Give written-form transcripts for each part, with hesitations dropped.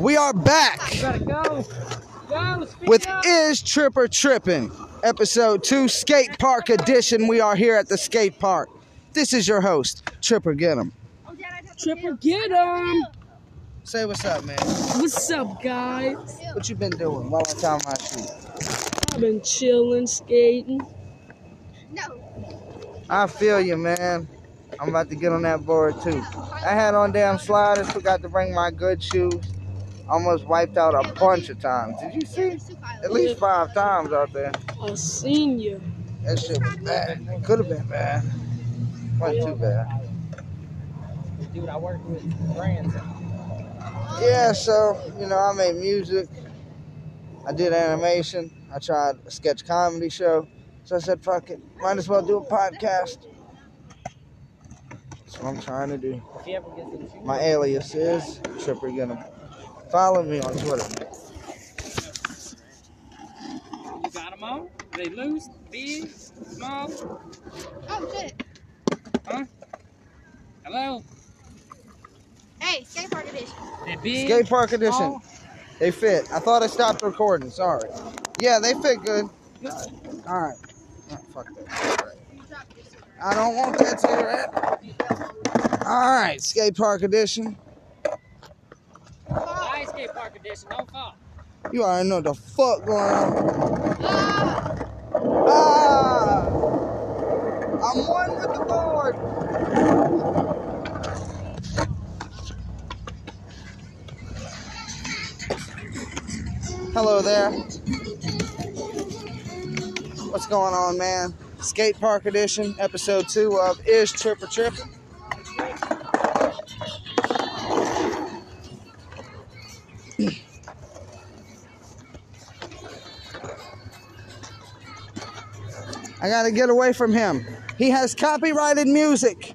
We are back with Is Tripper Trippin'? Episode 2, Skate Park Edition. We are here at the skate park. This is your host, Tripper Getem. Tripper Getem! Say what's up, man. What's up, guys? What you been doing while I'm talking about you? I've been chilling, skating. No. I feel you, man. I'm about to get on that board, too. I had on damn sliders, forgot to bring my good shoes. Almost wiped out a bunch of times. Did you see? At least 5 times out there. I seen you. That shit was bad. It could have been bad. Wasn't too bad. Dude, I work with brands. Yeah, so, you know, I made music. I did animation. I tried a sketch comedy show. So I said, fuck it. Might as well do a podcast. That's what I'm trying to do. My alias is Tripper Getem. Follow me on Twitter. You got them all? They loose, big, small. Oh, shit. Huh? Hello? Hey, skate park edition. They big. Skate park edition. Small. They fit. I thought I stopped recording. Sorry. Yeah, they fit good. All right. Oh, fuck that. All right. I don't want that cigarette. All right, skate park edition. Why skate park edition? Don't fall. You already know the fuck going on. I'm one with the board. Hello there. What's going on, man? Skate Park Edition, Episode 2 of Is Tripper Trippin'? I gotta get away from him. He has copyrighted music.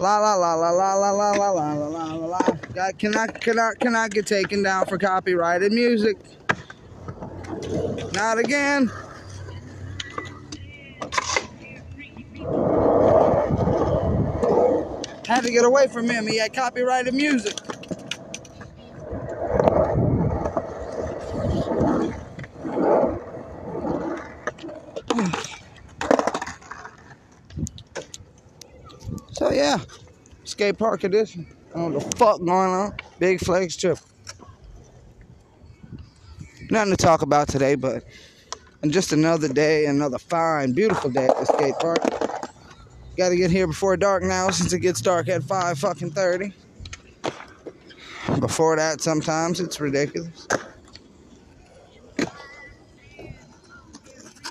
La la la la la la la la la la la la. God cannot get taken down for copyrighted music. Not again. Had to get away from him. He had copyrighted music. So yeah, skate park edition. I don't know what the fuck going on. Big Flakes Trip. Nothing to talk about today, but just another day, another fine, beautiful day at the skate park. Got to get here before dark now, since it gets dark at 5:30. Before that, sometimes it's ridiculous.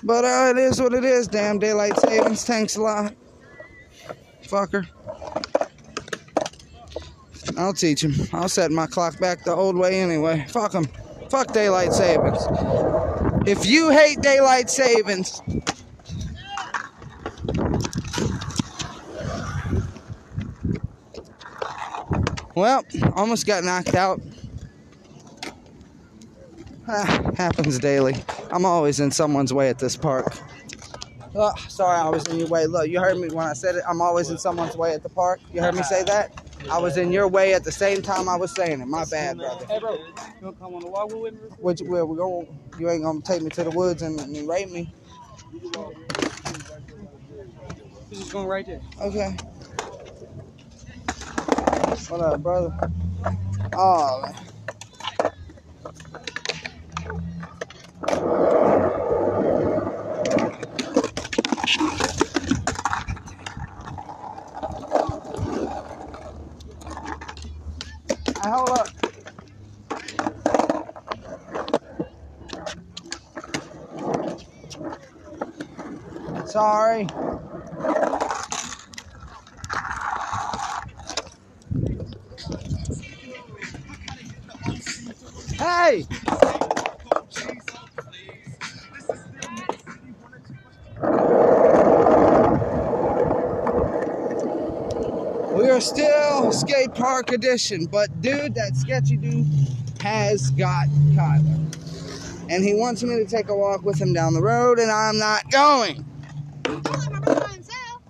But it is what it is. Damn daylight savings. Thanks a lot, fucker. I'll teach him. I'll set my clock back the old way anyway. Fuck him. Fuck daylight savings. If you hate daylight savings, well, almost got knocked out. Happens daily. I'm always in someone's way at this park. Oh, sorry, I was in your way. Look, you heard me when I said it. I'm always in someone's way at the park. You heard me say that? I was in your way at the same time I was saying it. My bad, brother. Hey, bro. You gonna come on the walk with me? Which, where we going? You ain't gonna take me to the woods and rape me. This is going right there. Okay. What up, brother? Oh, man. Hold up. Sorry. Hey! We are still skate park edition, but dude, that sketchy dude has got Kyler. And he wants me to take a walk with him down the road, and I'm not going. Don't let my brother himself.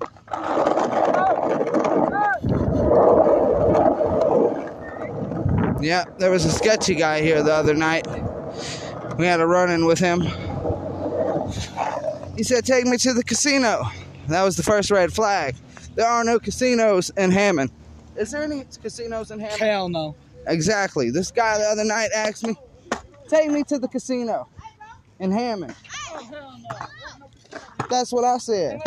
Yeah, there was a sketchy guy here the other night. We had a run-in with him. He said, "Take me to the casino." That was the first red flag. There are no casinos in Hammond. Is there any casinos in Hammond? Hell no. Exactly. This guy the other night asked me, "Take me to the casino in Hammond." Oh, hell no. That's what I said.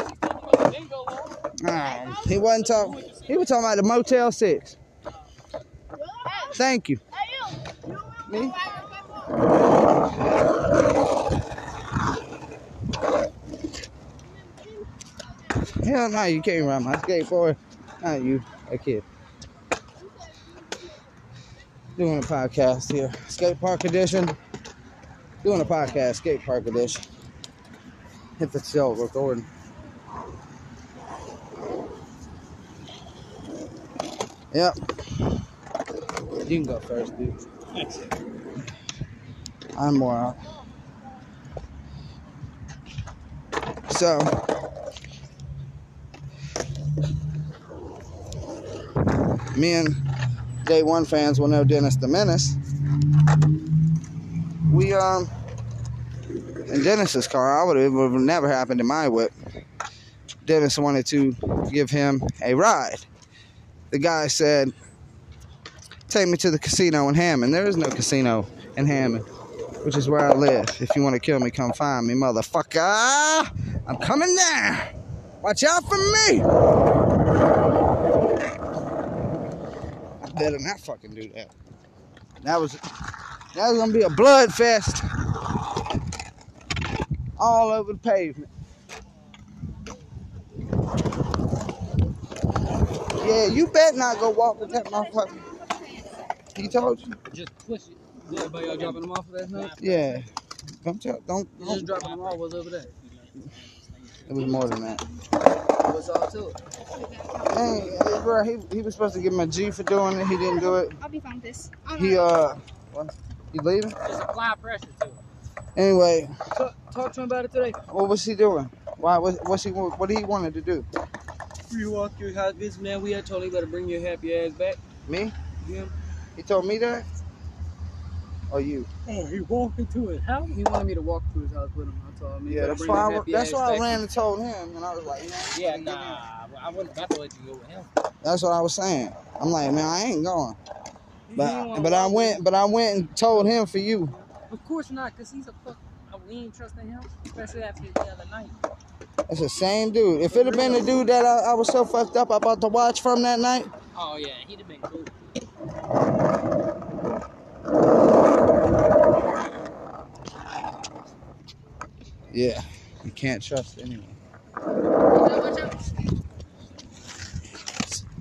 He wasn't talking. He was talking about the Motel 6. Thank you. Me? Hell no, you can't ride my skateboard. Not you, a kid. Doing a podcast here. Skate park edition. Doing a podcast, skate park edition. If it's still recording. Yep. You can go first, dude. Thanks. I'm more out. So, me and Day One fans will know Dennis the Menace. We, in Dennis's car, it would have never happened in my whip. Dennis wanted to give him a ride. The guy said, "Take me to the casino in Hammond." There is no casino in Hammond, which is where I live. If you want to kill me, come find me, motherfucker. I'm coming there. Watch out for me. I better not fucking do that. That was going to be a blood fest all over the pavement. Yeah, you better not go walk with that motherfucker. He told you. Just push it. Yeah, everybody y'all dropping them off last night? Yeah. Don't. Just dropping them off was over there. It was more than that. What's all to it? Hey, bro, he was supposed to give him a G for doing it. He didn't do it. I'll be fine with this. What? You leaving? Just apply pressure to it. Anyway. Talk to him about it today. What was he doing? Why? What did he wanted to do? You walk your house, this man. We had told him you better bring your happy ass back. Me? Yeah. He told me that? Or you? Oh, he walked into his house? He wanted me to walk to his house with him. I told him. Yeah, that's why I ran and told him. And I was like, yeah, nah. I wasn't about to let you go with him. That's what I was saying. I'm like, man, I ain't going. But I went and told him for you. Of course not, because he's a fuck. We ain't trusting him, especially after the other night. That's the same dude. If it had been the dude that I was so fucked up I bought the watch from that night. Oh, yeah. He'd have been cool. Yeah. You can't trust anyone.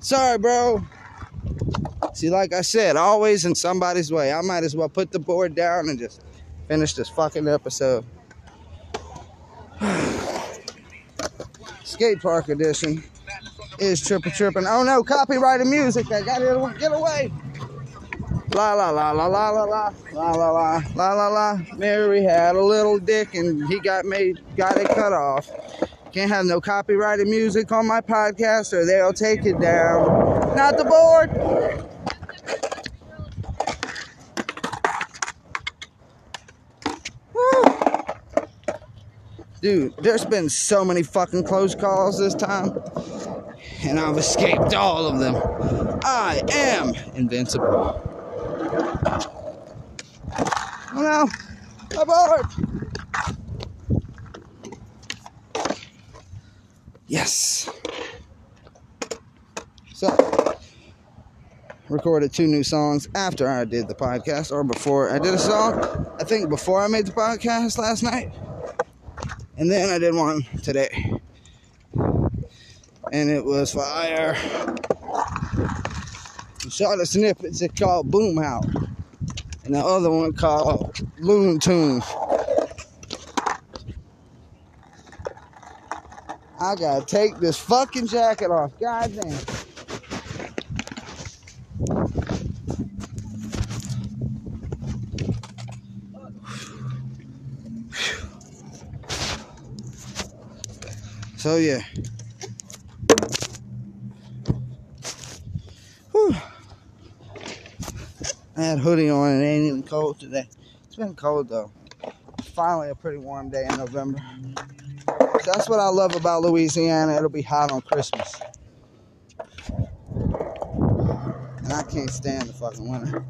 Sorry, bro. See, like I said, always in somebody's way. I might as well put the board down and just finish this fucking episode. Skate park edition is tripping. Oh no, copyrighted music. I got it. Get away. La la la la la la la la la la la la la. Mary had a little dick and he got it cut off. Can't have no copyrighted music on my podcast or they'll take it down. Not the board. Dude, there's been so many fucking close calls this time, and I've escaped all of them. I am invincible. Oh no, aboard! Yes. So, recorded 2 new songs after I did the podcast, or before I did a song. I think before I made the podcast last night. And then I did one today. And it was fire. The shortest snippets is called Boom Out. And the other one called Loon Tune. I gotta take this fucking jacket off. God damn. So yeah. Whew. I had a hoodie on and it ain't even cold today. It's been cold though. Finally a pretty warm day in November. So that's what I love about Louisiana. It'll be hot on Christmas. And I can't stand the fucking winter.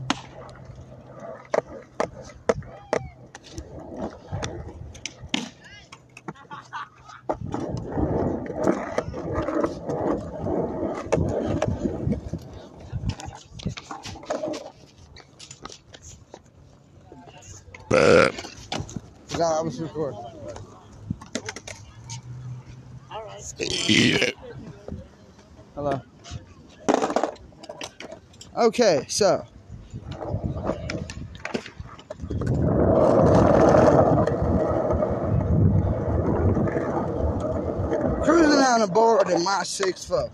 I was recording. Yeah. Hello. Okay, so cruising down the board in my 6 foot.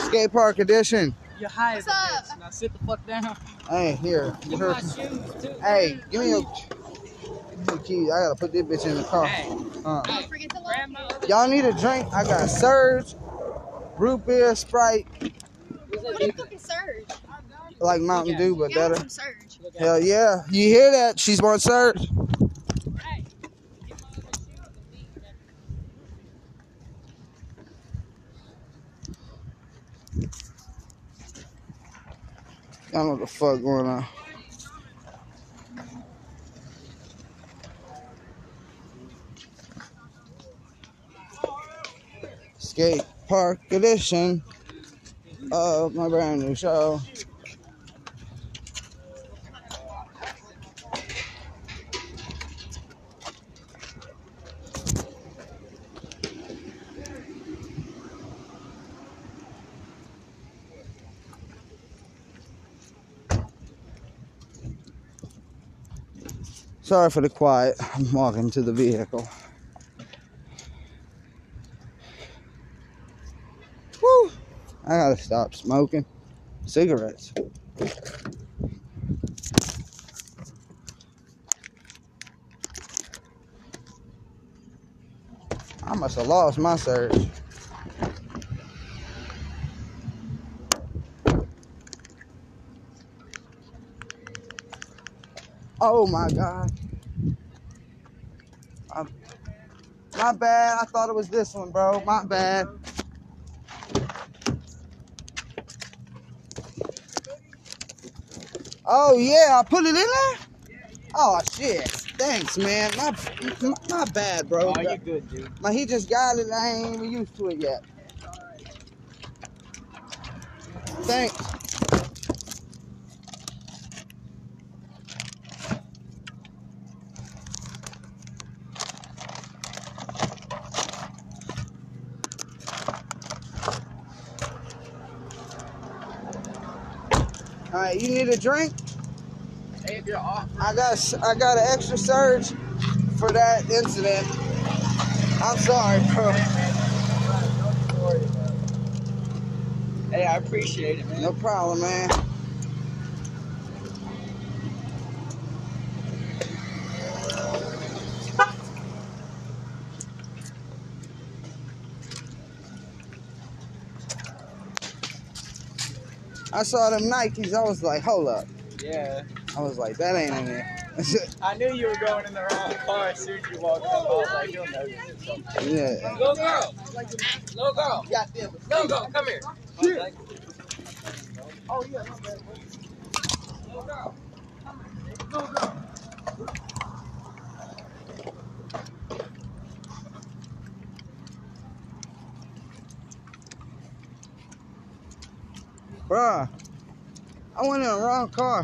Skate park edition. You're high as a bitch. Now sit the fuck down. Hey, here. Hey, give me your keys. I gotta put this bitch in the car. Don't forget to look. Y'all need a drink? I got Surge, root beer, Sprite. What is fucking Surge? Like Mountain Dew, but better. Surge. Hell yeah. You hear that? She's on Surge. I don't know what the fuck going on. Skate park edition of my brand new show. Sorry for the quiet. I'm walking to the vehicle. Woo! I gotta stop smoking cigarettes. I must have lost my Surge. Oh my God. My bad. I thought it was this one, bro. My bad. Oh, yeah. I put it in there? Oh, shit. Thanks, man. My bad, bro. Oh, you're good, dude. Like, he just got it. I ain't even used to it yet. Thanks. Alright, you need a drink? Hey, if you're off. I got an extra Surge for that incident. I'm sorry, bro. Hey, I appreciate it, man. No problem, man. I saw them Nikes, I was like, hold up. Yeah. I was like, that ain't in there. I knew you were going in the wrong car as soon as you walked in. I was like, you'll know this is something. Yeah. Little girl. Little girl. Goddamn. Little girl, come here. Yeah. Oh, yeah. Little girl. Come here. Little girl. Bruh, I went in the wrong car.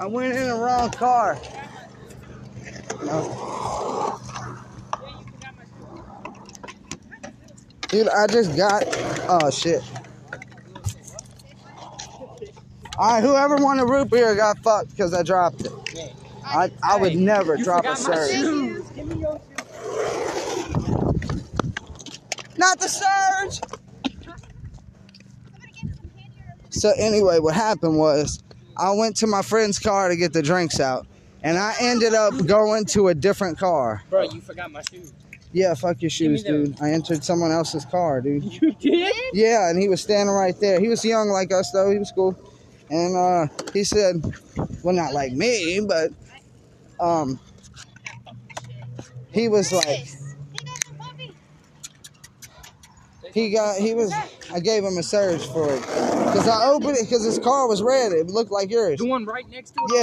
I went in the wrong car. No. Dude, I just got... Oh, shit. Alright, whoever won the root beer got fucked because I dropped it. I would never drop a Surge. Not the Surge! So anyway, what happened was I went to my friend's car to get the drinks out, and I ended up going to a different car. Bro, you forgot my shoes. Yeah, fuck your shoes, dude. I entered someone else's car, dude. You did? Yeah, and he was standing right there. He was young like us, though. He was cool. And he said, well, not like me, but he was like, I gave him a Surge for it. Because I opened it, because his car was red. It looked like yours. The one right next to it?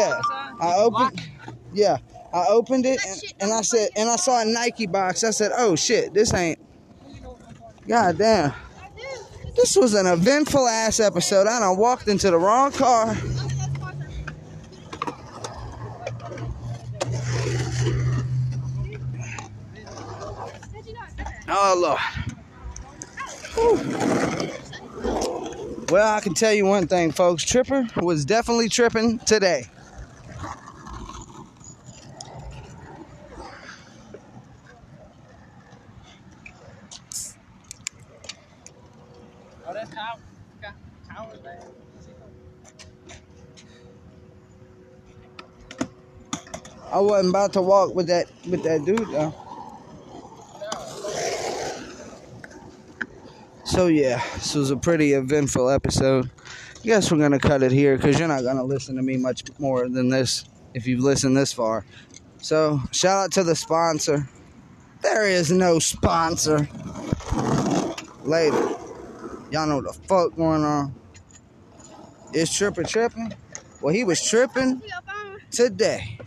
Yeah. I opened it, and I said, and I saw a Nike box. I said, oh, shit, this ain't. God damn. This was an eventful-ass episode. I done walked into the wrong car. Oh, Lord. Whew. Well, I can tell you one thing, folks. Tripper was definitely tripping today. Oh, that's how power bag. I wasn't about to walk with that dude though. So yeah, this was a pretty eventful episode. I guess we're gonna cut it here because you're not gonna listen to me much more than this if you've listened this far. So shout out to the sponsor. There is no sponsor. Later. Y'all know what the fuck going on. Is Tripper tripping? Well, he was tripping today.